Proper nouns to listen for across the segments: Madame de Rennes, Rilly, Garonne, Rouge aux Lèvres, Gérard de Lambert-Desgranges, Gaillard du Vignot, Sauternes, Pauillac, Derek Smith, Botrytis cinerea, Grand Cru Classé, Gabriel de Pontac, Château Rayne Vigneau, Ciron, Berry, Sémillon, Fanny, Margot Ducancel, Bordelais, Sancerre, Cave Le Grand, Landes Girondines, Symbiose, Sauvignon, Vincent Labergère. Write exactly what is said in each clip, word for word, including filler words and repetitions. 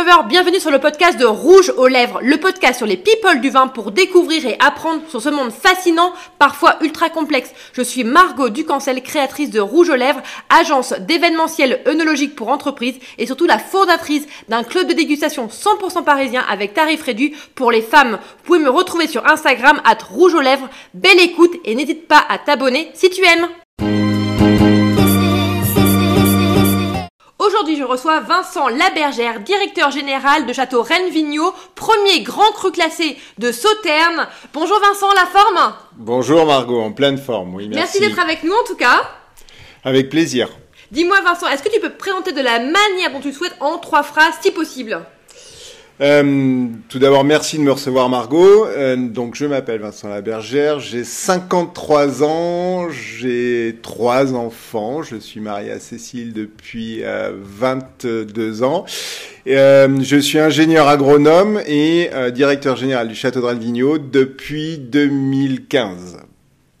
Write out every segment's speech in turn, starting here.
lovers, bienvenue sur le podcast de Rouge aux Lèvres, le podcast sur les people du vin pour découvrir et apprendre sur ce monde fascinant, parfois ultra complexe. Je suis Margot Ducancel, créatrice de Rouge aux Lèvres, agence d'événementiel œnologique pour entreprises et surtout la fondatrice d'un club de dégustation cent pour cent parisien avec tarif réduit pour les femmes. Vous pouvez me retrouver sur Instagram at Rouge aux Lèvres. Belle écoute et n'hésite pas à t'abonner si tu aimes. Aujourd'hui, je reçois Vincent Labergère, directeur général de Château Rayne Vigneau, premier grand cru classé de Sauternes. Bonjour Vincent, la forme? Bonjour Margot, en pleine forme, oui, merci. Merci d'être avec nous en tout cas. Avec plaisir. Dis-moi Vincent, est-ce que tu peux te présenter de la manière dont tu le souhaites en trois phrases si possible? Euh, tout d'abord, merci de me recevoir Margot. Euh, donc, je m'appelle Vincent Labergère, j'ai cinquante-trois ans, j'ai trois enfants, je suis marié à Cécile depuis euh, vingt-deux ans. Et, euh, je suis ingénieur agronome et euh, directeur général du Château Rayne Vigneau depuis deux mille quinze.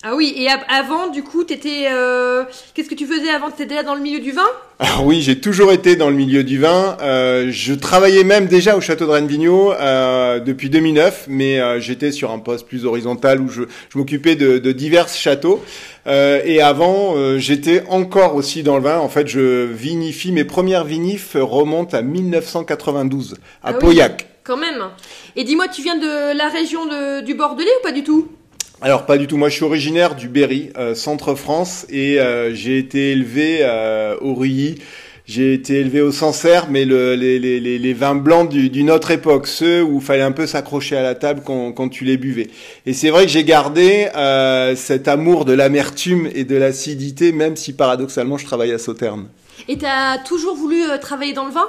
Ah oui, et avant, du coup, t'étais, euh, qu'est-ce que tu faisais avant? T'étais déjà dans le milieu du vin? Alors oui, j'ai toujours été dans le milieu du vin. Euh, je travaillais même déjà au Château Rayne Vigneau euh, depuis deux mille neuf, mais euh, j'étais sur un poste plus horizontal où je, je m'occupais de, de divers châteaux. Euh, et avant, euh, j'étais encore aussi dans le vin. En fait, je vinifie, mes premières vinifs remontent à mille neuf cent quatre-vingt-douze, à ah Pauillac. Oui, quand même. Et dis-moi, tu viens de la région de, du Bordelais ou pas du tout? Alors pas du tout, moi je suis originaire du Berry, euh, centre France, et euh, j'ai été élevé euh, au Rilly, j'ai été élevé au Sancerre, mais le, les, les, les vins blancs du, d'une autre époque, ceux où il fallait un peu s'accrocher à la table quand, quand tu les buvais. Et c'est vrai que j'ai gardé euh, cet amour de l'amertume et de l'acidité, même si paradoxalement je travaille à Sauternes. Et t'as toujours voulu euh, travailler dans le vin ?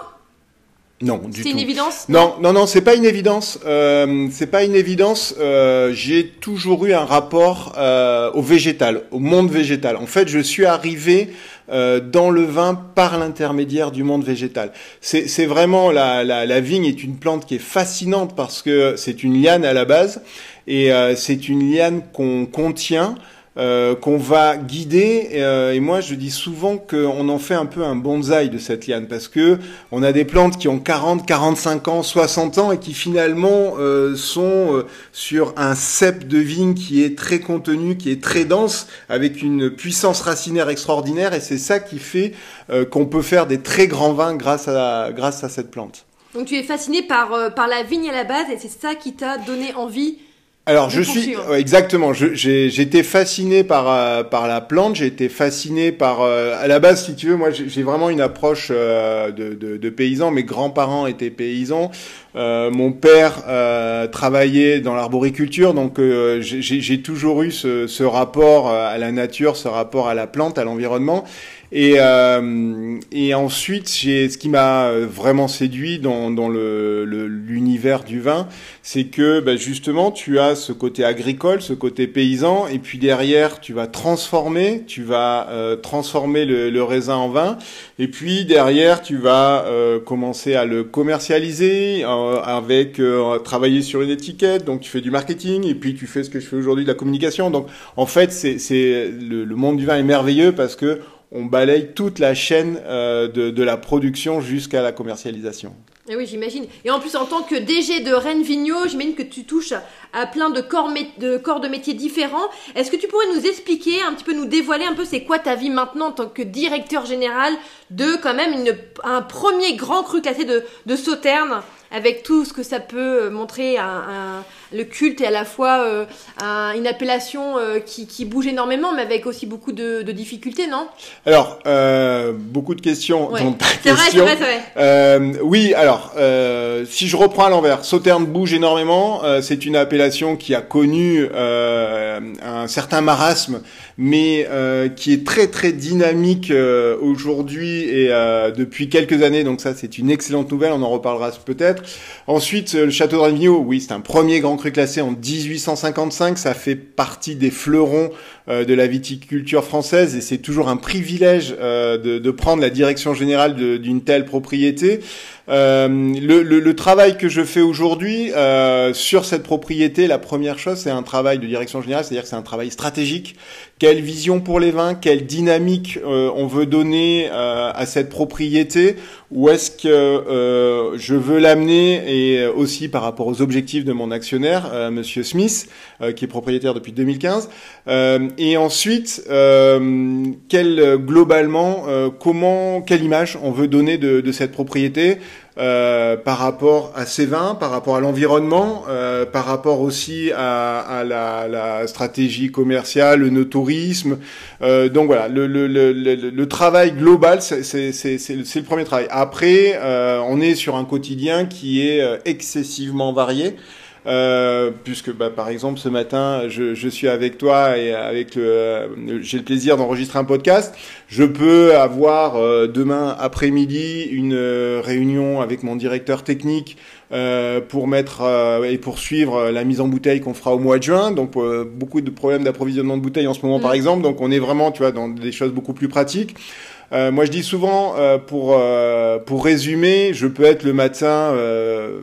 Non, du tout. C'est une évidence ? Non, non, non, c'est pas une évidence. Euh, c'est pas une évidence. Euh, j'ai toujours eu un rapport euh, au végétal, au monde végétal. En fait, je suis arrivé euh, dans le vin par l'intermédiaire du monde végétal. C'est, c'est vraiment la, la, la vigne est une plante qui est fascinante parce que c'est une liane à la base et euh, c'est une liane qu'on contient. Euh, qu'on va guider euh, et moi je dis souvent qu'on en fait un peu un bonsaï de cette liane parce que on a des plantes qui ont quarante, quarante-cinq ans, soixante ans et qui finalement euh, sont euh, sur un cep de vigne qui est très contenu, qui est très dense avec une puissance racinaire extraordinaire et c'est ça qui fait euh, qu'on peut faire des très grands vins grâce à, grâce à cette plante. Donc tu es fasciné par, euh, par la vigne à la base et c'est ça qui t'a donné envie? Alors je suis ouais, exactement. Je, j'ai, j'étais fasciné par euh, par la plante. J'ai été fasciné par euh, à la base, si tu veux, moi j'ai, j'ai vraiment une approche euh, de, de, de paysan. Mes grands-parents étaient paysans. Euh, mon père euh, travaillait dans l'arboriculture, donc euh, j'ai, j'ai toujours eu ce, ce rapport à la nature, ce rapport à la plante, à l'environnement. Et, euh, et ensuite, j'ai, ce qui m'a vraiment séduit dans, dans le, le, l'univers du vin, c'est que bah, justement, tu as ce côté agricole, ce côté paysan, et puis derrière, tu vas transformer, tu vas euh, transformer le, le raisin en vin, et puis derrière, tu vas euh, commencer à le commercialiser, euh, avec euh, travailler sur une étiquette, donc tu fais du marketing, et puis tu fais ce que je fais aujourd'hui, de la communication. Donc, en fait, c'est, c'est le, le monde du vin est merveilleux parce que on balaye toute la chaîne euh, de, de la production jusqu'à la commercialisation. Et oui, j'imagine. Et en plus, en tant que D G de Rayne Vigneau, j'imagine que tu touches à plein de corps, mé- de corps de métiers différents. Est-ce que tu pourrais nous expliquer, un petit peu nous dévoiler un peu c'est quoi ta vie maintenant en tant que directeur général de quand même une, un premier grand cru classé de, de Sauternes, avec tout ce que ça peut montrer, un, un, le culte et à la fois euh, un, une appellation euh, qui, qui bouge énormément, mais avec aussi beaucoup de, de difficultés, non? Alors, euh, beaucoup de questions. Ouais. Dans ta c'est, question. Vrai, c'est vrai, c'est vrai. Euh, oui, alors, euh, si je reprends à l'envers, Sauternes bouge énormément. Euh, c'est une appellation qui a connu euh, un certain marasme, mais euh, qui est très, très dynamique euh, aujourd'hui et euh, depuis quelques années. Donc ça, c'est une excellente nouvelle. On en reparlera peut-être. Ensuite, le Château de Rayne Vigneau, oui, c'est un premier grand cru classé en mille huit cent cinquante-cinq. Ça fait partie des fleurons euh, de la viticulture française, et c'est toujours un privilège euh, de, de prendre la direction générale d'une telle propriété. Euh, le, le, le travail que je fais aujourd'hui euh, sur cette propriété, la première chose, c'est un travail de direction générale, c'est-à-dire que c'est un travail stratégique. Quelle vision pour les vins, quelle dynamique euh, on veut donner euh, à cette propriété, où est-ce que euh, je veux l'amener, et aussi par rapport aux objectifs de mon actionnaire, euh, Monsieur Smith, euh, qui est propriétaire depuis deux mille quinze. Euh, et ensuite, euh, quel, globalement, euh, comment, quelle image on veut donner de, de cette propriété Euh, par rapport à ces vins, par rapport à l'environnement, euh, par rapport aussi à, à la, la stratégie commerciale, le tourisme. Euh, donc voilà, le, le, le, le, le travail global, c'est le premier travail. Après, euh, on est sur un quotidien qui est excessivement varié. Euh, puisque bah, par exemple ce matin je, je suis avec toi et avec euh, j'ai le plaisir d'enregistrer un podcast. Je peux avoir euh, demain après-midi une euh, réunion avec mon directeur technique euh, pour mettre euh, et poursuivre la mise en bouteille qu'on fera au mois de juin. Donc euh, beaucoup de problèmes d'approvisionnement de bouteilles en ce moment mmh. par exemple. Donc on est vraiment, tu vois, dans des choses beaucoup plus pratiques. Euh, moi, je dis souvent, euh, pour euh, pour résumer, je peux être le matin euh,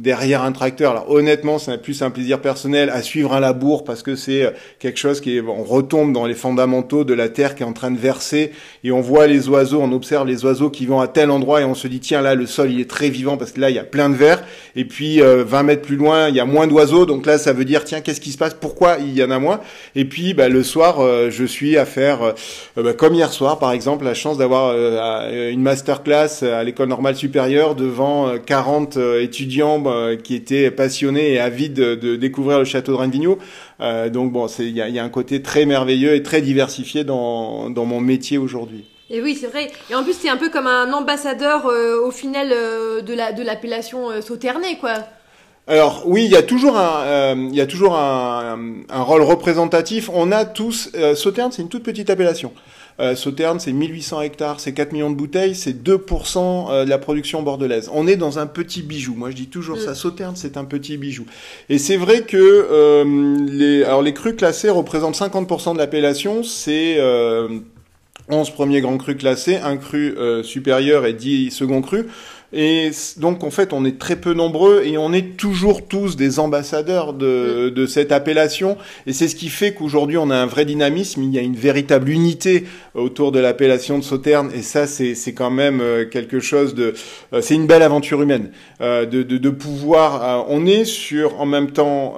derrière un tracteur. Alors honnêtement, c'est plus un plaisir personnel à suivre un labour, parce que c'est quelque chose qui est, on retombe dans les fondamentaux de la terre qui est en train de verser, et on voit les oiseaux, on observe les oiseaux qui vont à tel endroit, et on se dit tiens, là le sol il est très vivant parce que là il y a plein de vers. Et puis euh, vingt mètres plus loin, il y a moins d'oiseaux, donc là ça veut dire tiens, qu'est-ce qui se passe, pourquoi il y en a moins. Et puis bah, le soir, euh, je suis à faire euh, bah, comme hier soir par exemple, la chance d'avoir une masterclass à l'École normale supérieure devant quarante étudiants qui étaient passionnés et avides de découvrir le château de Rayne Vigneau. Donc bon, il y, y a un côté très merveilleux et très diversifié dans, dans mon métier aujourd'hui. Et oui, c'est vrai. Et en plus, c'est un peu comme un ambassadeur euh, au final euh, de l'appellation la, de euh, Sauternes, quoi. Alors oui, il y a toujours un, euh, il y a toujours un, un, un rôle représentatif. On a tous euh, Sauternes, c'est une toute petite appellation. Euh, Sauternes, c'est mille huit cents hectares, c'est quatre millions de bouteilles, c'est deux pour cent de la production bordelaise. On est dans un petit bijou. Moi, je dis toujours ça, Sauternes, c'est un petit bijou. Et c'est vrai que euh, les, alors les crus classés représentent cinquante pour cent de l'appellation. C'est euh, onze premiers grands crus classés, un cru euh, supérieur et dix seconds crus. Et donc, en fait, on est très peu nombreux et on est toujours tous des ambassadeurs de, de cette appellation. Et c'est ce qui fait qu'aujourd'hui, on a un vrai dynamisme. Il y a une véritable unité autour de l'appellation de Sauternes. Et ça, c'est quand même quelque chose de... C'est une belle aventure humaine. De, de, de pouvoir... On est sur, en même temps,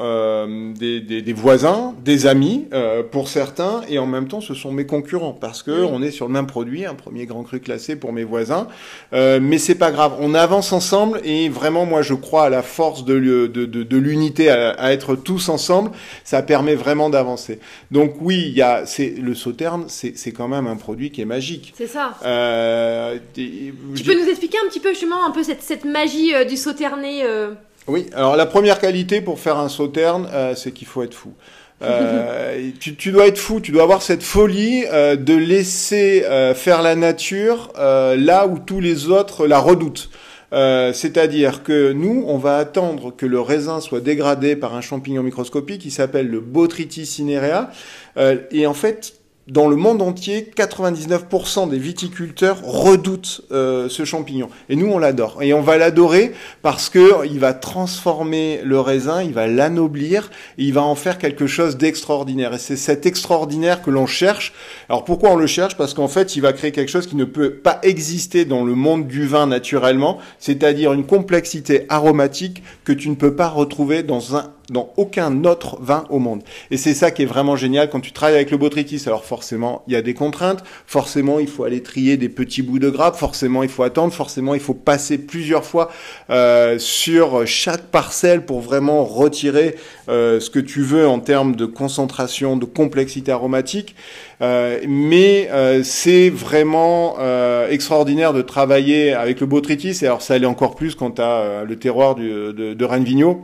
des, des, des voisins, des amis, pour certains. Et en même temps, ce sont mes concurrents. Parce que on est sur le même produit, un premier grand cru classé pour mes voisins. Mais c'est pas grave. On avance ensemble, et vraiment, moi, je crois à la force de, de, de, de l'unité, à, à être tous ensemble. Ça permet vraiment d'avancer. Donc oui, il y a, c'est le Sauternes, c'est quand même un produit qui est magique. C'est ça. Euh, tu je... peux nous expliquer un petit peu justement un peu cette, cette magie euh, du Sauternais euh... Oui. Alors la première qualité pour faire un Sauternes, euh, c'est qu'il faut être fou. Euh, tu, tu dois être fou, tu dois avoir cette folie euh, de laisser euh, faire la nature euh, là où tous les autres la redoutent. Euh, c'est-à-dire que nous, on va attendre que le raisin soit dégradé par un champignon microscopique qui s'appelle le Botrytis cinerea. Euh, et en fait, dans le monde entier, quatre-vingt-dix-neuf pour cent des viticulteurs redoutent euh, ce champignon. Et nous, on l'adore. Et on va l'adorer parce que il va transformer le raisin, il va l'anoblir, il va en faire quelque chose d'extraordinaire. Et c'est cet extraordinaire que l'on cherche. Alors pourquoi on le cherche? Parce qu'en fait, il va créer quelque chose qui ne peut pas exister dans le monde du vin naturellement, c'est-à-dire une complexité aromatique que tu ne peux pas retrouver dans un dans aucun autre vin au monde. Et c'est ça qui est vraiment génial quand tu travailles avec le Botrytis. Alors forcément, il y a des contraintes, forcément, il faut aller trier des petits bouts de grappes, forcément, il faut attendre, forcément, il faut passer plusieurs fois euh, sur chaque parcelle pour vraiment retirer euh, ce que tu veux en termes de concentration, de complexité aromatique. Euh, mais euh, c'est vraiment euh, extraordinaire de travailler avec le Botrytis. Et alors ça allait encore plus quand tu as euh, le terroir du, de, de Rayne Vigneau.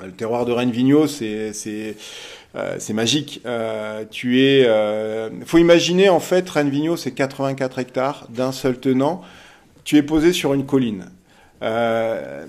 Le terroir de Rayne Vigneau, c'est c'est euh, c'est magique. Euh, tu es, euh, faut imaginer en fait, Rayne Vigneau, c'est quatre-vingt-quatre hectares d'un seul tenant. Tu es posé sur une colline. Euh,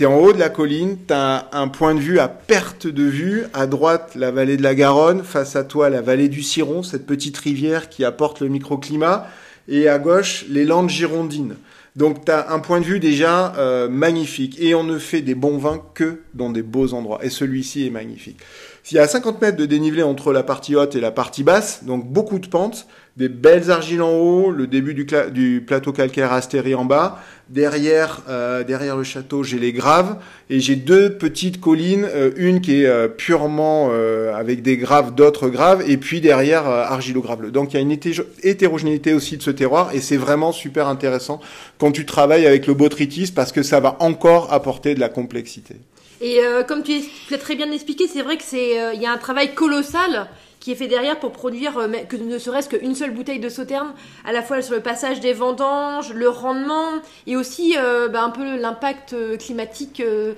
T'es en haut de la colline, t'as un point de vue à perte de vue, à droite la vallée de la Garonne, face à toi la vallée du Ciron, cette petite rivière qui apporte le microclimat, et à gauche les Landes Girondines. Donc t'as un point de vue déjà euh, magnifique, et on ne fait des bons vins que dans des beaux endroits, et celui-ci est magnifique. S'il y a cinquante mètres de dénivelé entre la partie haute et la partie basse, donc beaucoup de pentes, des belles argiles en haut, le début du, du plateau calcaire Astérie en bas, derrière, euh, derrière le château j'ai les graves, et j'ai deux petites collines, euh, une qui est euh, purement euh, avec des graves, d'autres graves, et puis derrière euh, argilo-graveleux. Donc il y a une hétérogénéité aussi de ce terroir, et c'est vraiment super intéressant quand tu travailles avec le Botrytis, parce que ça va encore apporter de la complexité. Et euh, comme tu l'as très bien expliqué, c'est vrai que c'est il euh, y a un travail colossal qui est fait derrière pour produire euh, que ne serait-ce qu'une seule bouteille de Sauternes, à la fois sur le passage des vendanges, le rendement et aussi euh, bah, un peu l'impact climatique. Euh...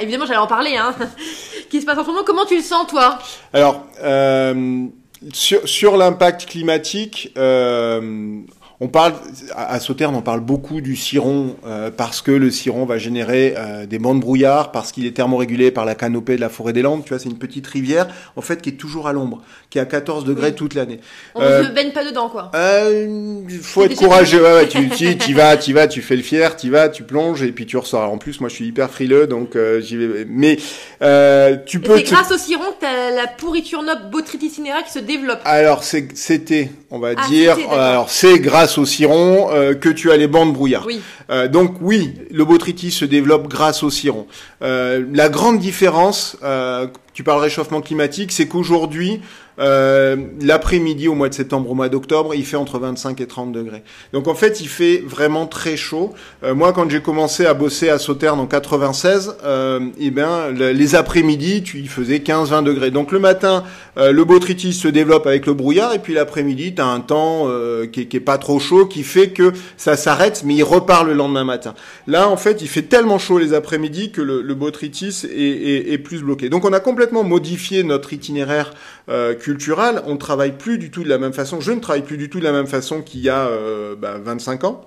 Évidemment, j'allais en parler. Hein. Qui se passe en ce moment. Comment tu le sens, toi? Alors, euh, sur, sur l'impact climatique. Euh... On parle, à Sauternes, on parle beaucoup du Ciron, euh, parce que le Ciron va générer euh, des bancs de brouillard, parce qu'il est thermorégulé par la canopée de la forêt des Landes. Tu vois, c'est une petite rivière, en fait, qui est toujours à l'ombre, qui est à quatorze degrés oui. toute l'année. On ne euh, se baigne pas dedans, quoi. Euh, faut être courageux. Ouais, ouais, tu, tu, tu vas, tu vas, tu fais le fier, tu vas, tu plonges, et puis tu ressors. En plus, moi, je suis hyper frileux, donc euh, j'y vais. Mais euh, tu peux. C'est te... grâce au Ciron que t'as la pourriture noble Botrytis cinerea qui se développe. Alors, c'était, on va ah, dire, alors c'est grâce au Ciron euh, que tu as les bancs de brouillard. Oui. Euh, donc oui, le Botrytis se développe grâce au Ciron. Euh, la grande différence, euh, tu parles réchauffement climatique, c'est qu'aujourd'hui, euh, l'après-midi au mois de septembre, au mois d'octobre, il fait entre vingt-cinq et trente degrés. Donc en fait, il fait vraiment très chaud. Euh, moi, quand j'ai commencé à bosser à Sauternes en quatre-vingt-seize, euh, eh ben, les après-midi, il faisait quinze à vingt degrés. Donc le matin, euh, le Botrytis se développe avec le brouillard, et puis l'après-midi, tu as un temps euh, qui, qui est pas trop chaud, qui fait que ça s'arrête, mais il repart le lendemain matin. Là, en fait, il fait tellement chaud les après-midi que le, le Botrytis est, est, est plus bloqué. Donc on a complètement modifié notre itinéraire euh, culturel, on ne travaille plus du tout de la même façon, je ne travaille plus du tout de la même façon qu'il y a euh, bah, vingt-cinq ans.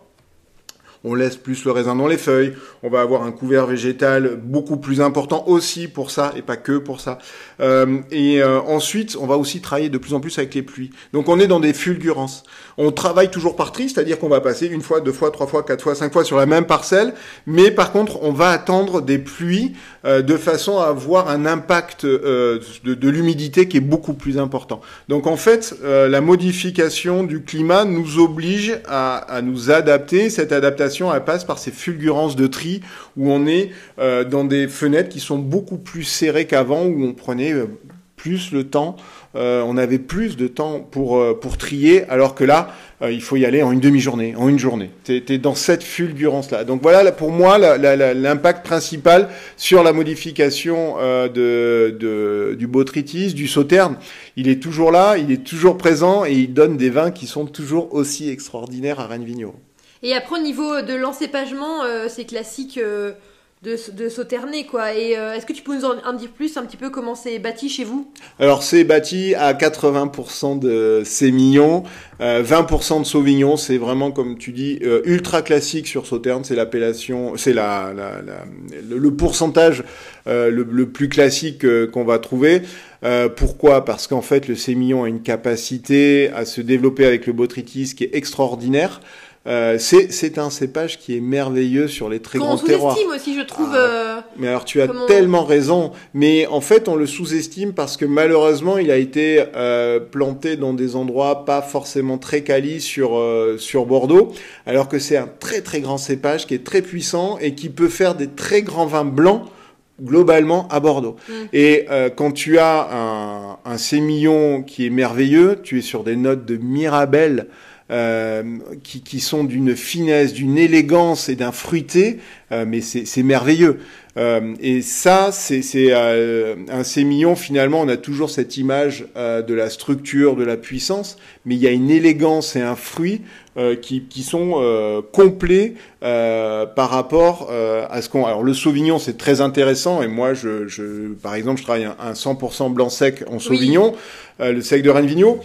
On laisse plus le raisin dans les feuilles, on va avoir un couvert végétal beaucoup plus important aussi pour ça, et pas que pour ça. Euh, et euh, ensuite, on va aussi travailler de plus en plus avec les pluies. Donc on est dans des fulgurances. On travaille toujours par tri, c'est-à-dire qu'on va passer une fois, deux fois, trois fois, quatre fois, cinq fois sur la même parcelle, mais par contre, on va attendre des pluies euh, de façon à avoir un impact euh, de, de l'humidité qui est beaucoup plus important. Donc en fait, euh, la modification du climat nous oblige à, à nous adapter, cette adaptation elle passe par ces fulgurances de tri où on est euh, dans des fenêtres qui sont beaucoup plus serrées qu'avant, où on prenait euh, plus le temps, euh, on avait plus de temps pour, euh, pour trier, alors que là, euh, il faut y aller en une demi-journée, en une journée. T'es, t'es dans cette fulgurance-là. Donc voilà, là, pour moi, la, la, la, l'impact principal sur la modification euh, de, de, du Botrytis, du Sauternes, il est toujours là, il est toujours présent et il donne des vins qui sont toujours aussi extraordinaires à Rayne Vigneau. Et après, au niveau de l'encépagement, euh, c'est classique euh, de, de Sauternes, quoi. Et euh, est-ce que tu peux nous en dire plus, un petit peu, comment c'est bâti chez vous? Alors, c'est bâti à quatre-vingts pour cent de Sémillon, euh, vingt pour cent de Sauvignon. C'est vraiment, comme tu dis, euh, ultra classique sur Sauternes. C'est l'appellation, c'est la, la, la, le, le pourcentage euh, le, le plus classique euh, qu'on va trouver. Euh, pourquoi? Parce qu'en fait, le Sémillon a une capacité à se développer avec le Botrytis qui est extraordinaire. Euh, c'est, c'est un cépage qui est merveilleux sur les très grands terroirs. On sous-estime aussi, je trouve. Ah, euh, mais alors, tu as comment... tellement raison. Mais en fait, on le sous-estime parce que malheureusement, il a été euh, planté dans des endroits pas forcément très quali sur euh, sur Bordeaux, alors que c'est un très très grand cépage qui est très puissant et qui peut faire des très grands vins blancs globalement à Bordeaux. Mmh. Et euh, quand tu as un, un sémillon qui est merveilleux, tu es sur des notes de mirabelle. Euh, qui, qui sont d'une finesse, d'une élégance et d'un fruité, euh, mais c'est, c'est merveilleux. Euh, et ça, c'est, c'est euh, un sémillon. Finalement, on a toujours cette image euh, de la structure, de la puissance, mais il y a une élégance et un fruit euh, qui, qui sont euh, complets euh, par rapport euh, à ce qu'on. Alors, le Sauvignon, c'est très intéressant. Et moi, je, je par exemple, je travaille un, un cent pour cent blanc sec en Sauvignon, oui. euh, le sec de Rayne Vigneau.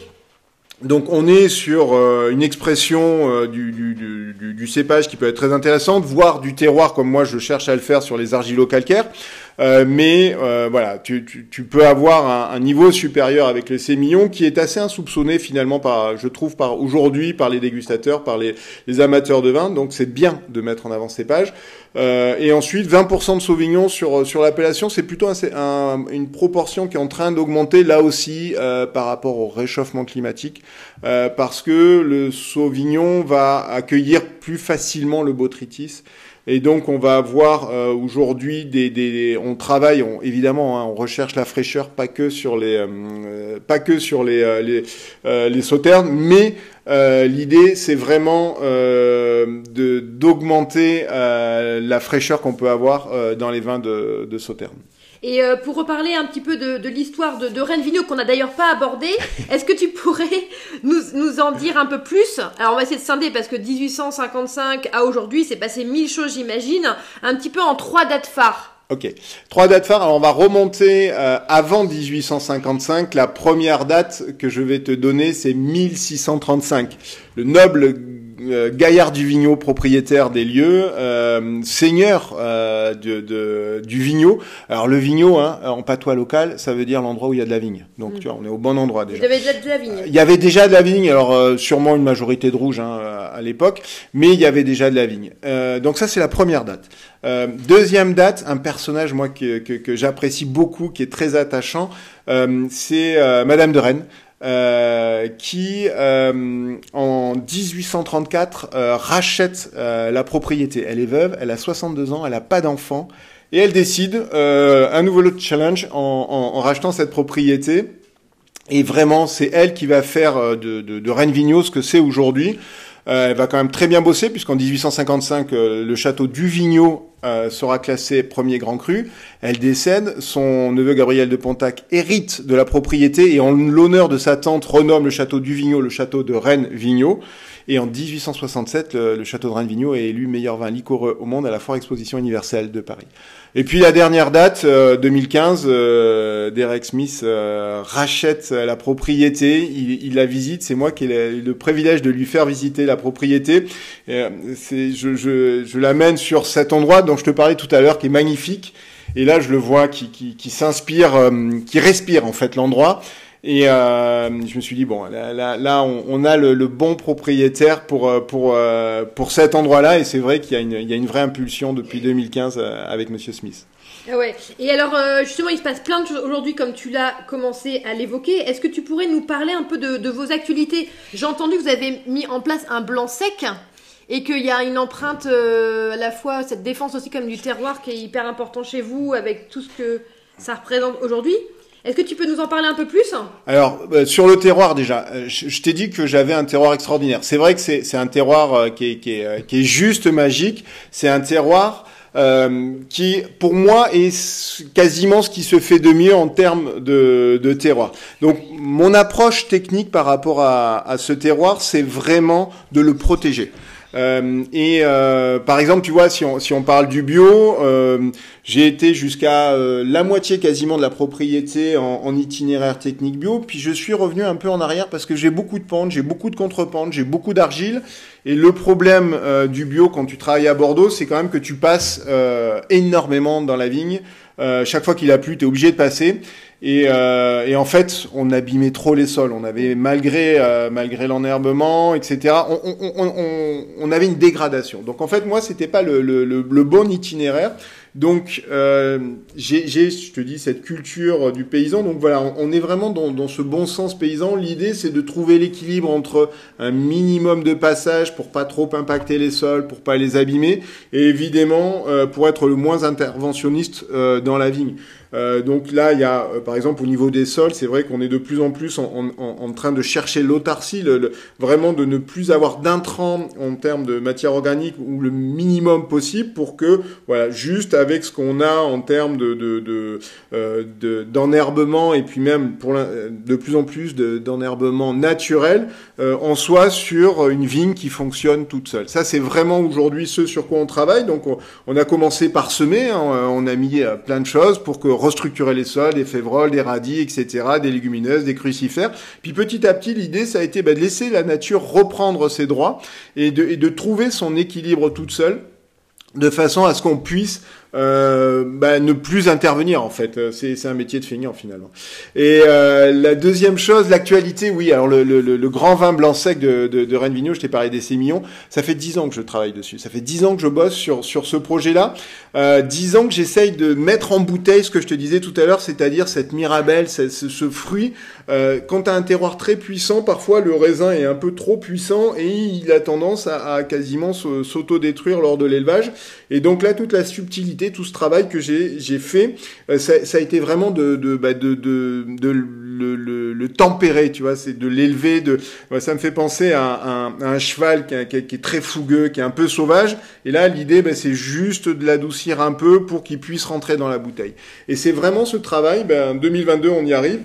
Donc on est sur euh, une expression euh, du, du, du, du cépage qui peut être très intéressante, voire du terroir, comme moi je cherche à le faire sur les argilo-calcaires. Euh, mais euh, voilà, tu, tu, tu peux avoir un, un niveau supérieur avec le sémillon qui est assez insoupçonné finalement, par, je trouve, par aujourd'hui par les dégustateurs, par les, les amateurs de vin. Donc c'est bien de mettre en avant ce cépage. Euh, et ensuite, vingt pour cent de Sauvignon sur, sur l'appellation, c'est plutôt un, un, une proportion qui est en train d'augmenter là aussi euh, par rapport au réchauffement climatique, euh, parce que le Sauvignon va accueillir plus facilement le Botrytis. Et donc on va avoir euh, aujourd'hui des, des, on travaille, on, évidemment, hein, on recherche la fraîcheur pas que sur les, euh, pas que sur les, euh, les, euh, les sauternes, mais euh, l'idée c'est vraiment euh, de d'augmenter euh, la fraîcheur qu'on peut avoir euh, dans les vins de, de sauternes. Et pour reparler un petit peu de, de l'histoire de, de Rayne Vigneau, qu'on n'a d'ailleurs pas abordée, est-ce que tu pourrais nous, nous en dire un peu plus? Alors on va essayer de scinder, parce que dix-huit cent cinquante-cinq à aujourd'hui, c'est passé mille choses j'imagine, un petit peu en trois dates phares. Ok. Trois dates phares. Alors on va remonter euh, avant dix-huit cent cinquante-cinq. La première date que je vais te donner, c'est mille six cent trente-cinq. Le noble euh, Gaillard du Vignot, propriétaire des lieux, euh, seigneur euh, de, de, du Vignot. Alors le Vignot, hein, en patois local, ça veut dire l'endroit où il y a de la vigne. Donc mmh. tu vois, on est au bon endroit déjà. Il y avait déjà de la vigne. Il y avait déjà de la vigne. Alors euh, sûrement une majorité de rouge hein, à l'époque, mais il y avait déjà de la vigne. Euh, donc ça, c'est la première date. Euh, deuxième date, un personnage moi que, que, que j'apprécie beaucoup, qui est très attachant, euh, c'est euh, Madame de Rennes, euh, qui euh, en dix-huit cent trente-quatre euh, rachète euh, la propriété. Elle est veuve, elle a soixante-deux ans, elle n'a pas d'enfant, et elle décide euh, un nouveau challenge en, en, en rachetant cette propriété. Et vraiment, c'est elle qui va faire de, de, de Rayne Vigneau ce que c'est aujourd'hui. Euh, elle va quand même très bien bosser, puisqu'en dix-huit cent cinquante-cinq, euh, le château du Vignot euh, sera classé premier grand cru. Elle décède, son neveu Gabriel de Pontac hérite de la propriété et en l'honneur de sa tante renomme le château du Vignot le château de Rayne Vigneau. Et en dix-huit cent soixante-sept, le, le château de Rayne Vigneau est élu meilleur vin liquoreux au monde à la foire exposition universelle de Paris. Et puis la dernière date, euh, deux mille quinze, euh, Derek Smith euh, rachète la propriété, il, il la visite, c'est moi qui ai le, le privilège de lui faire visiter la propriété. Et, c'est, je je, je l'amène sur cet endroit dont je te parlais tout à l'heure, qui est magnifique, et là je le vois qui, qui, qui s'inspire, euh, qui respire en fait l'endroit. Et euh, je me suis dit bon, là, là, là on, on a le, le bon propriétaire pour pour pour cet endroit-là, et c'est vrai qu'il y a une il y a une vraie impulsion depuis deux mille quinze avec Monsieur Smith. Ouais. Et alors justement, il se passe plein de choses aujourd'hui, comme tu l'as commencé à l'évoquer. Est-ce que tu pourrais nous parler un peu de, de vos actualités? J'ai entendu que vous avez mis en place un blanc sec. Et qu'il y a une empreinte euh, à la fois, cette défense aussi comme du terroir qui est hyper important chez vous, avec tout ce que ça représente aujourd'hui. Est-ce que tu peux nous en parler un peu plus? Alors, euh, sur le terroir déjà, euh, je, je t'ai dit que j'avais un terroir extraordinaire. C'est vrai que c'est, c'est un terroir euh, qui, est, qui, est, euh, qui est juste magique. C'est un terroir euh, qui, pour moi, est quasiment ce qui se fait de mieux en termes de, de terroir. Donc, mon approche technique par rapport à, à ce terroir, c'est vraiment de le protéger. Euh, et euh, par exemple, tu vois, si on, si on parle du bio, euh, j'ai été jusqu'à euh, la moitié quasiment de la propriété en, en itinéraire technique bio, puis je suis revenu un peu en arrière parce que j'ai beaucoup de pentes, j'ai beaucoup de contre-pentes, j'ai beaucoup d'argile. Et le problème euh, du bio quand tu travailles à Bordeaux, c'est quand même que tu passes euh, énormément dans la vigne. Euh, chaque fois qu'il a plu, tu es obligé de passer. Et, euh, et en fait, on abîmait trop les sols. On avait, malgré euh, malgré l'enherbement, et cetera, on, on, on, on avait une dégradation. Donc en fait, moi, c'était pas le, le, le bon itinéraire. Donc euh, j'ai, j'ai, je te dis, cette culture du paysan. Donc voilà, on, on est vraiment dans, dans ce bon sens paysan. L'idée, c'est de trouver l'équilibre entre un minimum de passage pour pas trop impacter les sols, pour pas les abîmer, et évidemment euh, pour être le moins interventionniste euh, dans la vigne. Euh, donc là, il y a, euh, par exemple, au niveau des sols, c'est vrai qu'on est de plus en plus en, en, en, en train de chercher l'autarcie, le, le, vraiment de ne plus avoir d'intrants en termes de matière organique ou le minimum possible pour que, voilà, juste avec ce qu'on a en termes de, de, de, euh, de, d'enherbement et puis même pour la, de plus en plus de, d'enherbement naturel euh, en soi sur une vigne qui fonctionne toute seule. Ça, c'est vraiment aujourd'hui ce sur quoi on travaille. Donc, on, on a commencé par semer, hein, on a mis plein de choses pour que restructurer les sols, des févroles, des radis, et cetera, des légumineuses, des crucifères. Puis petit à petit, l'idée, ça a été bah, de laisser la nature reprendre ses droits et de, et de trouver son équilibre toute seule, de façon à ce qu'on puisse euh, bah, ne plus intervenir en fait. C'est, c'est un métier de feignant finalement. Et euh, la deuxième chose, l'actualité, oui. Alors le, le, le grand vin blanc sec de, de, de Rayne Vigneau, je t'ai parlé des Sémillons. Ça fait dix ans que je travaille dessus. Ça fait dix ans que je bosse sur sur ce projet-là. Euh, dix ans que j'essaye de mettre en bouteille ce que je te disais tout à l'heure, c'est-à-dire cette mirabelle, ce, ce, ce fruit. Euh, quand t'as un terroir très puissant, parfois le raisin est un peu trop puissant et il a tendance à, à quasiment s'autodétruire lors de l'élevage. Et donc là, toute la subtilité, tout ce travail que j'ai, j'ai fait, ça, ça a été vraiment de, de, bah de, de, de le, le, le tempérer, tu vois, c'est de l'élever. De, ça me fait penser à, à, à un cheval qui, qui, qui est très fougueux, qui est un peu sauvage. Et là, l'idée, bah, c'est juste de l'adoucir un peu pour qu'il puisse rentrer dans la bouteille. Et c'est vraiment ce travail. Bah, deux mille vingt-deux, on y arrive.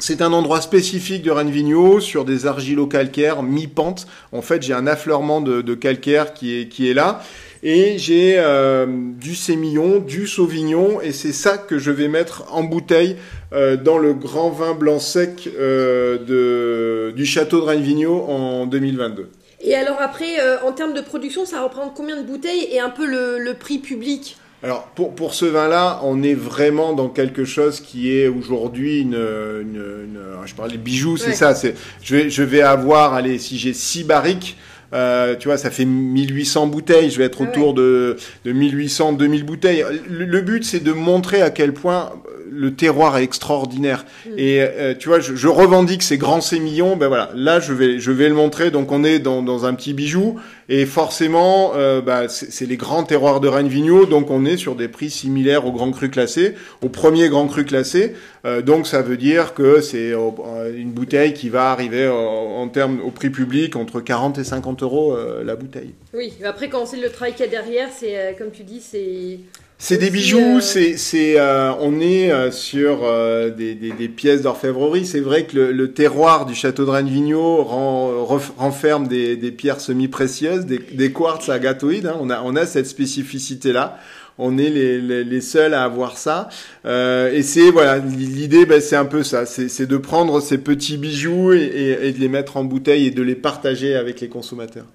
C'est un endroit spécifique de Rayne Vigneau sur des argilo-calcaires mi-pente. En fait, j'ai un affleurement de, de calcaire qui est, qui est là. Et j'ai euh, du Sémillon, du Sauvignon, et c'est ça que je vais mettre en bouteille euh, dans le grand vin blanc sec euh, de, du Château de Rayne Vigneau en deux mille vingt-deux. Et alors après, euh, en termes de production, ça représente combien de bouteilles et un peu le, le prix public ? Alors pour, pour ce vin-là, on est vraiment dans quelque chose qui est aujourd'hui une, une, une je parlais de bijoux, c'est ouais. ça. C'est, je vais, je vais avoir, allez, si j'ai six barriques. Euh, tu vois, ça fait mille huit cents bouteilles. Je vais être autour de, de mille huit cents, deux mille bouteilles. Le, le but, c'est de montrer à quel point le terroir est extraordinaire. Mmh. Et euh, tu vois, je, je revendique ces grands sémillons. Ben voilà, là, je vais, je vais le montrer. Donc, on est dans, dans un petit bijou. Et forcément, euh, bah, c'est, c'est les grands terroirs de Rayne Vigneau. Donc, on est sur des prix similaires au Grand Cru Classé, au premier Grand Cru Classé. Euh, donc, ça veut dire que c'est euh, une bouteille qui va arriver euh, en termes au prix public entre quarante et cinquante euros euh, la bouteille. Oui. Après, quand on sait le travail qu'il y a derrière, c'est euh, comme tu dis, c'est. C'est des bijoux, c'est, c'est, euh, on est euh, sur euh, des, des, des pièces d'orfèvrerie. C'est vrai que le, le terroir du Château de Rayne Vigneau rend, ref, renferme des, des pierres semi-précieuses, des, des quartz agatoïdes. Hein. On a, on a cette spécificité-là. On est les, les, les seuls à avoir ça. Euh, et c'est voilà, l'idée, ben, c'est un peu ça. C'est, c'est de prendre ces petits bijoux et, et, et de les mettre en bouteille et de les partager avec les consommateurs.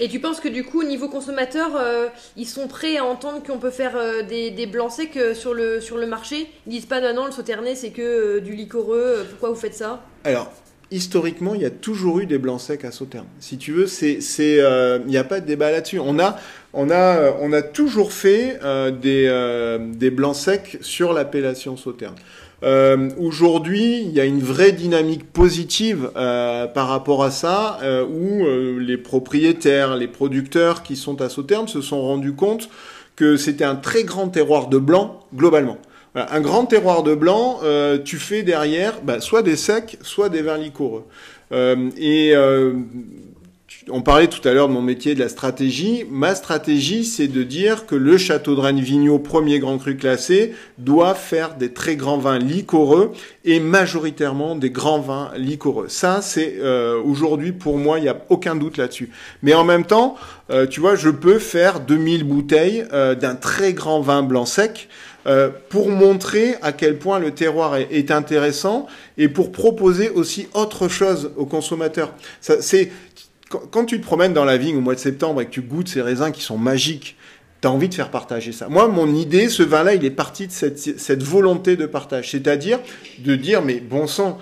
Et tu penses que du coup, au niveau consommateur, euh, ils sont prêts à entendre qu'on peut faire euh, des, des blancs secs euh, sur, le, sur le marché ? Ils disent pas non, non, le Sauternes, c'est que euh, du liquoreux, euh, pourquoi vous faites ça ? Alors, historiquement, il y a toujours eu des blancs secs à Sauternes. Si tu veux, c'est, c'est, euh, il n'y a pas de débat là-dessus. On a, on a, on a toujours fait euh, des, euh, des blancs secs sur l'appellation Sauternes. Euh, aujourd'hui, il y a une vraie dynamique positive euh, par rapport à ça, euh, où euh, les propriétaires, les producteurs qui sont à Sauternes se sont rendus compte que c'était un très grand terroir de blanc globalement. Voilà, un grand terroir de blanc, euh, tu fais derrière bah, soit des secs, soit des vins liquoreux. Euh, et euh, On parlait tout à l'heure de mon métier, de la stratégie. Ma stratégie, c'est de dire que le Château de Rayne Vigneau, premier Grand Cru Classé, doit faire des très grands vins liquoreux et majoritairement des grands vins liquoreux. Ça, c'est euh, aujourd'hui, pour moi, il n'y a aucun doute là-dessus. Mais en même temps, euh, tu vois, je peux faire deux mille bouteilles euh, d'un très grand vin blanc sec euh, pour montrer à quel point le terroir est, est intéressant et pour proposer aussi autre chose aux consommateurs. Ça, c'est... Quand tu te promènes dans la vigne au mois de septembre et que tu goûtes ces raisins qui sont magiques, tu as envie de faire partager ça. Moi, mon idée, ce vin-là, il est parti de cette, cette volonté de partage. C'est-à-dire de dire, mais bon sang,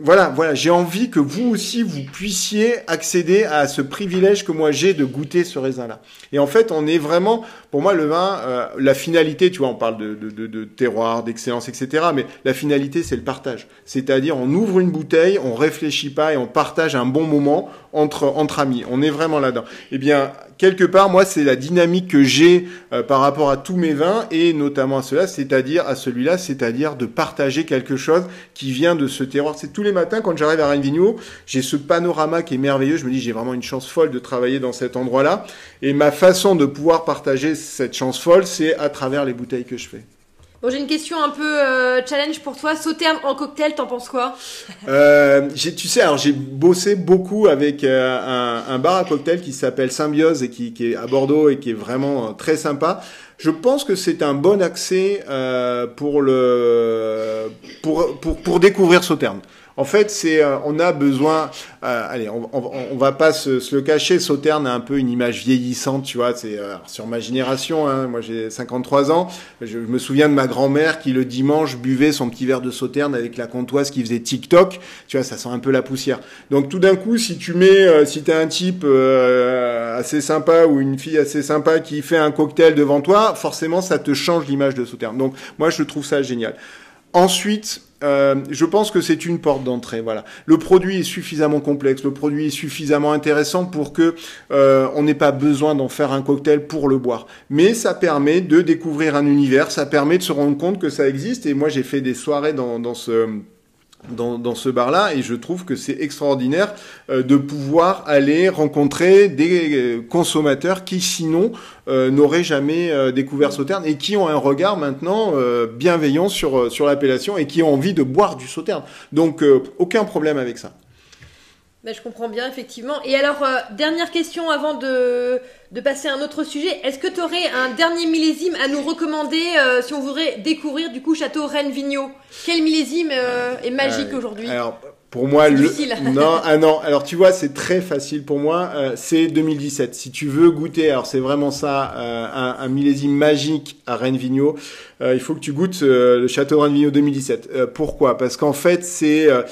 voilà, voilà, j'ai envie que vous aussi, vous puissiez accéder à ce privilège que moi j'ai de goûter ce raisin-là. Et en fait, on est vraiment, pour moi, le vin, euh, la finalité, tu vois, on parle de, de, de, de terroir, d'excellence, et cetera. Mais la finalité, c'est le partage. C'est-à-dire, on ouvre une bouteille, on réfléchit pas et on partage un bon moment entre, entre amis. On est vraiment là-dedans. Eh bien, quelque part, moi, c'est la dynamique que j'ai euh, par rapport à tous mes vins et notamment à cela, c'est-à-dire à celui-là, c'est-à-dire de partager quelque chose qui vient de ce terroir. C'est tout tous les matins, quand j'arrive à Rayne Vigneau, j'ai ce panorama qui est merveilleux. Je me dis, j'ai vraiment une chance folle de travailler dans cet endroit-là. Et ma façon de pouvoir partager cette chance folle, c'est à travers les bouteilles que je fais. Bon, j'ai une question un peu euh, challenge pour toi. Sauternes en cocktail, t'en penses quoi? euh, Tu sais, alors j'ai bossé beaucoup avec euh, un, un bar à cocktail qui s'appelle Symbiose et qui, qui est à Bordeaux et qui est vraiment euh, très sympa. Je pense que c'est un bon accès euh, pour le pour pour pour découvrir Sauternes. En fait, c'est euh, on a besoin. Euh, allez, on, on, on va pas se, se le cacher. Sauternes a un peu une image vieillissante, tu vois. C'est euh, sur ma génération. Hein, moi, j'ai cinquante-trois ans. Je me souviens de ma grand-mère qui le dimanche buvait son petit verre de Sauternes avec la comtoise qui faisait TikTok. Tu vois, ça sent un peu la poussière. Donc, tout d'un coup, si tu mets, euh, si t'es un type euh, assez sympa ou une fille assez sympa qui fait un cocktail devant toi, forcément, ça te change l'image de Sauternes. Donc, moi, je trouve ça génial. Ensuite, euh, je pense que c'est une porte d'entrée. Voilà, le produit est suffisamment complexe, le produit est suffisamment intéressant pour que euh, on n'ait pas besoin d'en faire un cocktail pour le boire. Mais ça permet de découvrir un univers, ça permet de se rendre compte que ça existe. Et moi, j'ai fait des soirées dans, dans ce Dans, dans ce bar-là, et je trouve que c'est extraordinaire euh, de pouvoir aller rencontrer des consommateurs qui, sinon, euh, n'auraient jamais euh, découvert Sauternes et qui ont un regard maintenant euh, bienveillant sur, sur l'appellation et qui ont envie de boire du Sauternes. Donc, euh, aucun problème avec ça. Ben, je comprends bien, effectivement. Et alors, euh, dernière question avant de, de passer à un autre sujet. Est-ce que tu aurais un dernier millésime à nous recommander euh, si on voudrait découvrir du coup Château Rayne Vigneau? Quel millésime euh, est magique euh, aujourd'hui? Alors, pour moi, le... difficile. Non, ah non. Alors, tu vois, c'est très facile pour moi. Euh, c'est deux mille dix-sept. Si tu veux goûter, alors c'est vraiment ça, euh, un, un millésime magique à Rayne Vigneau. Euh, il faut que tu goûtes euh, le Château Rayne Vigneau deux mille dix-sept. Euh, pourquoi? Parce qu'en fait, c'est euh,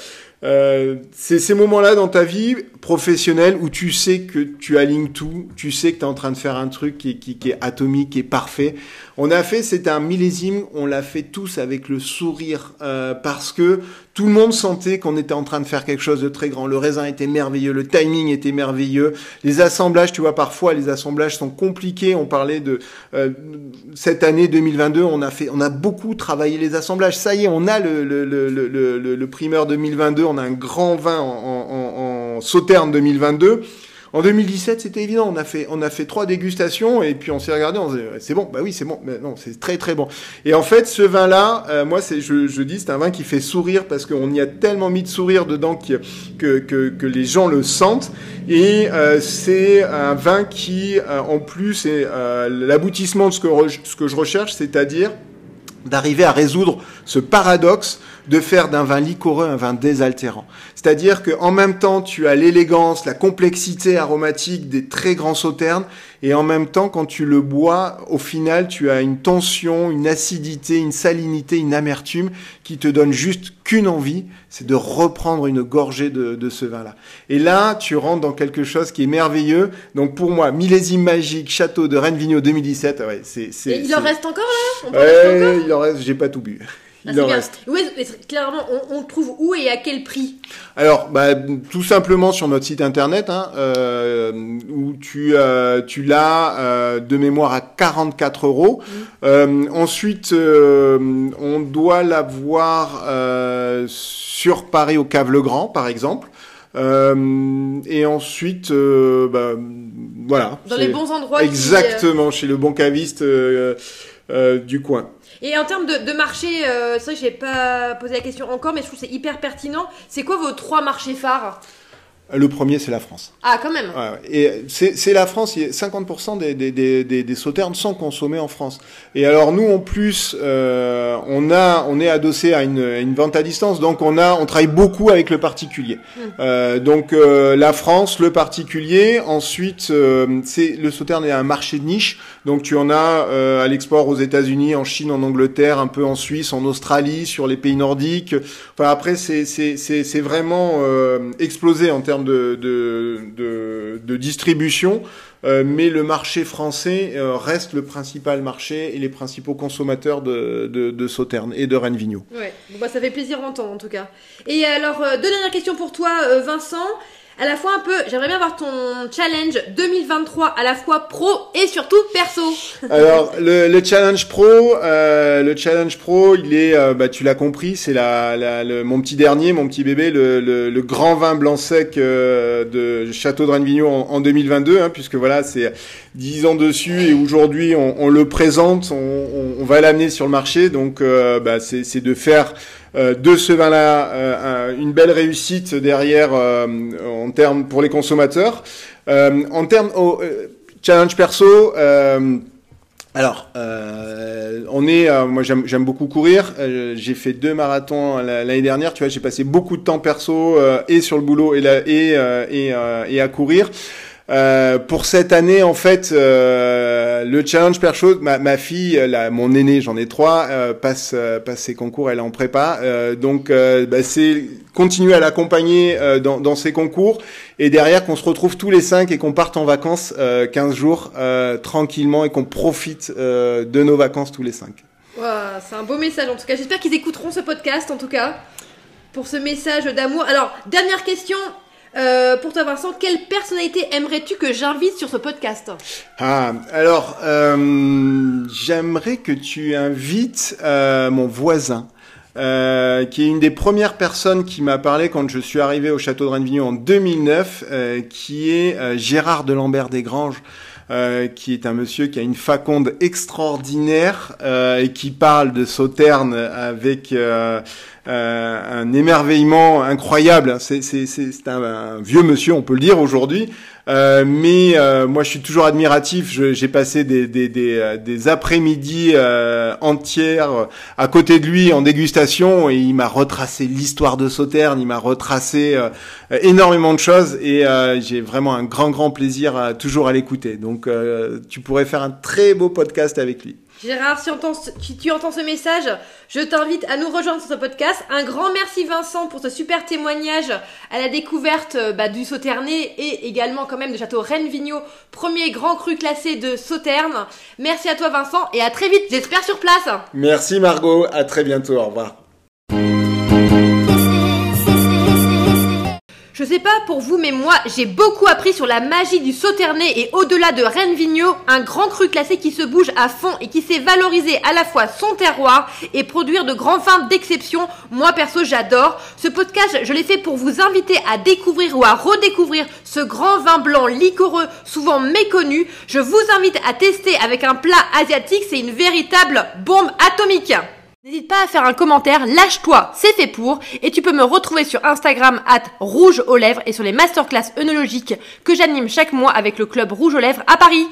Euh, c'est ces moments-là dans ta vie professionnelle où tu sais que tu alignes tout, tu sais que tu es en train de faire un truc qui, qui, qui est atomique, qui est parfait. On a fait, c'était un millésime, on l'a fait tous avec le sourire euh, parce que tout le monde sentait qu'on était en train de faire quelque chose de très grand. Le raisin était merveilleux, le timing était merveilleux. Les assemblages, tu vois, parfois les assemblages sont compliqués. On parlait de euh, cette année deux mille vingt-deux, on a fait, on a beaucoup travaillé les assemblages. Ça y est, on a le, le, le, le, le, le primeur deux mille vingt-deux. On a un grand vin en, en, en, en Sauternes deux mille vingt-deux. En deux mille dix-sept, c'était évident. On a fait, on a fait trois dégustations et puis on s'est regardé. On s'est dit, c'est bon, bah oui, c'est bon. Mais non, c'est très très bon. Et en fait, ce vin-là, euh, moi, c'est, je, je dis, c'est un vin qui fait sourire parce qu'on y a tellement mis de sourire dedans que que que, que les gens le sentent. Et euh, c'est un vin qui, euh, en plus, est euh, l'aboutissement de ce que re, ce que je recherche, c'est-à-dire d'arriver à résoudre ce paradoxe de faire d'un vin liquoreux un vin désaltérant. C'est-à-dire que en même temps, tu as l'élégance, la complexité aromatique des très grands Sauternes, et en même temps, quand tu le bois, au final, tu as une tension, une acidité, une salinité, une amertume qui te donne juste qu'une envie, c'est de reprendre une gorgée de, de ce vin-là. Et là, tu rentres dans quelque chose qui est merveilleux. Donc pour moi, millésime magique, Château de Rayne Vigneau deux mille dix-sept, ouais, c'est... c'est et il c'est... en reste encore là? On peut ouais, encore il en reste, j'ai pas tout bu. Il ah, en reste. Oui, clairement, on, on trouve où et à quel prix? Alors, bah, tout simplement sur notre site internet, hein, euh, où tu, euh, tu l'as euh, de mémoire à quarante-quatre euros. Mmh. Euh, ensuite, euh, on doit l'avoir euh, sur Paris au Cave Le Grand, par exemple. Euh, et ensuite, euh, bah, voilà. Dans les bons endroits. Exactement, qui, euh... chez le bon caviste euh, euh, du coin. Et en termes de, de marché, euh, ça je n'ai pas posé la question encore, mais je trouve que c'est hyper pertinent. C'est quoi vos trois marchés phares? Le premier, c'est la France. Ah, quand même. Ouais, et c'est, c'est la France. cinquante pour cent des, des, des, des, des Sauternes sont consommés en France. Et alors nous, en plus, euh, on a, on est adossé à une, à une vente à distance, donc on a, on travaille beaucoup avec le particulier. Mmh. Euh, donc euh, la France, le particulier. Ensuite, euh, c'est le Sauternes est un marché de niche. Donc tu en as euh, à l'export aux États-Unis, en Chine, en Angleterre, un peu en Suisse, en Australie, sur les pays nordiques. Enfin après, c'est, c'est, c'est, c'est vraiment euh, explosé en termes De, de, de, de distribution, euh, mais le marché français euh, reste le principal marché et les principaux consommateurs de, de, de Sauternes et de Rayne Vigneau. Ouais, bon bah ça fait plaisir d'entendre en tout cas. Et alors, euh, deux dernières questions pour toi, euh, Vincent. à la fois un peu, j'aimerais bien avoir ton challenge deux mille vingt-trois à la fois pro et surtout perso. Alors le, le challenge pro, euh, le challenge pro, il est, euh, bah tu l'as compris, c'est la, la le, mon petit dernier, mon petit bébé, le, le, le grand vin blanc sec euh, de Château de Rayne Vigneau en, en deux mille vingt-deux, hein, puisque voilà c'est dix ans dessus et aujourd'hui on, on le présente, on, on, on va l'amener sur le marché, donc euh, bah c'est, c'est de faire Euh, de ce vin-là, euh, une belle réussite derrière euh, en termes pour les consommateurs. Euh, en termes oh, euh, challenge perso, euh, alors euh, on est, euh, moi j'aime, j'aime beaucoup courir. Euh, j'ai fait deux marathons l'année dernière. Tu vois, j'ai passé beaucoup de temps perso euh, et sur le boulot et là, et euh, et, euh, et à courir. Euh, pour cette année, en fait, euh, le challenge perso, ma, ma fille, la, mon aînée, j'en ai trois, euh, passe, euh, passe ses concours, elle est en prépa. Euh, donc, euh, bah, c'est continuer à l'accompagner euh, dans, dans ses concours et derrière qu'on se retrouve tous les cinq et qu'on parte en vacances euh, quinze jours euh, tranquillement et qu'on profite euh, de nos vacances tous les cinq. Wow, c'est un beau message en tout cas. J'espère qu'ils écouteront ce podcast en tout cas pour ce message d'amour. Alors, dernière question. Euh, pour toi Vincent, quelle personnalité aimerais-tu que j'invite sur ce podcast? Ah, alors euh, j'aimerais que tu invites euh, mon voisin, euh, qui est une des premières personnes qui m'a parlé quand je suis arrivé au Château de Rayne Vigneau en deux mille neuf, euh, qui est euh, Gérard de Lambert-Desgranges. Euh, qui est un monsieur qui a une faconde extraordinaire euh, et qui parle de Sauternes avec euh, euh, un émerveillement incroyable. C'est, c'est, c'est, c'est un, un vieux monsieur, on peut le dire aujourd'hui. Euh, mais euh, moi, je suis toujours admiratif. Je, j'ai passé des, des, des, des après-midi euh, entières à côté de lui en dégustation et il m'a retracé l'histoire de Sauternes, il m'a retracé euh, énormément de choses et euh, j'ai vraiment un grand, grand plaisir à, toujours à l'écouter. Donc, Donc, euh, tu pourrais faire un très beau podcast avec lui. Gérard, si, entends, si tu entends ce message, je t'invite à nous rejoindre sur ce podcast. Un grand merci Vincent pour ce super témoignage à la découverte bah, du Sauternais et également quand même de Château Rayne Vigneau, premier grand cru classé de Sauternes. Merci à toi Vincent et à très vite, j'espère sur place. Merci Margot, à très bientôt, au revoir. Je sais pas pour vous, mais moi, j'ai beaucoup appris sur la magie du Sauternais et au-delà de Rayne Vigneau, un grand cru classé qui se bouge à fond et qui sait valoriser à la fois son terroir et produire de grands vins d'exception. Moi, perso, j'adore. Ce podcast, je l'ai fait pour vous inviter à découvrir ou à redécouvrir ce grand vin blanc liquoreux, souvent méconnu. Je vous invite à tester avec un plat asiatique, c'est une véritable bombe atomique. N'hésite pas à faire un commentaire, lâche-toi, c'est fait pour, et tu peux me retrouver sur Instagram at Rouge aux Lèvres et sur les masterclass œnologiques que j'anime chaque mois avec le club Rouge aux Lèvres à Paris.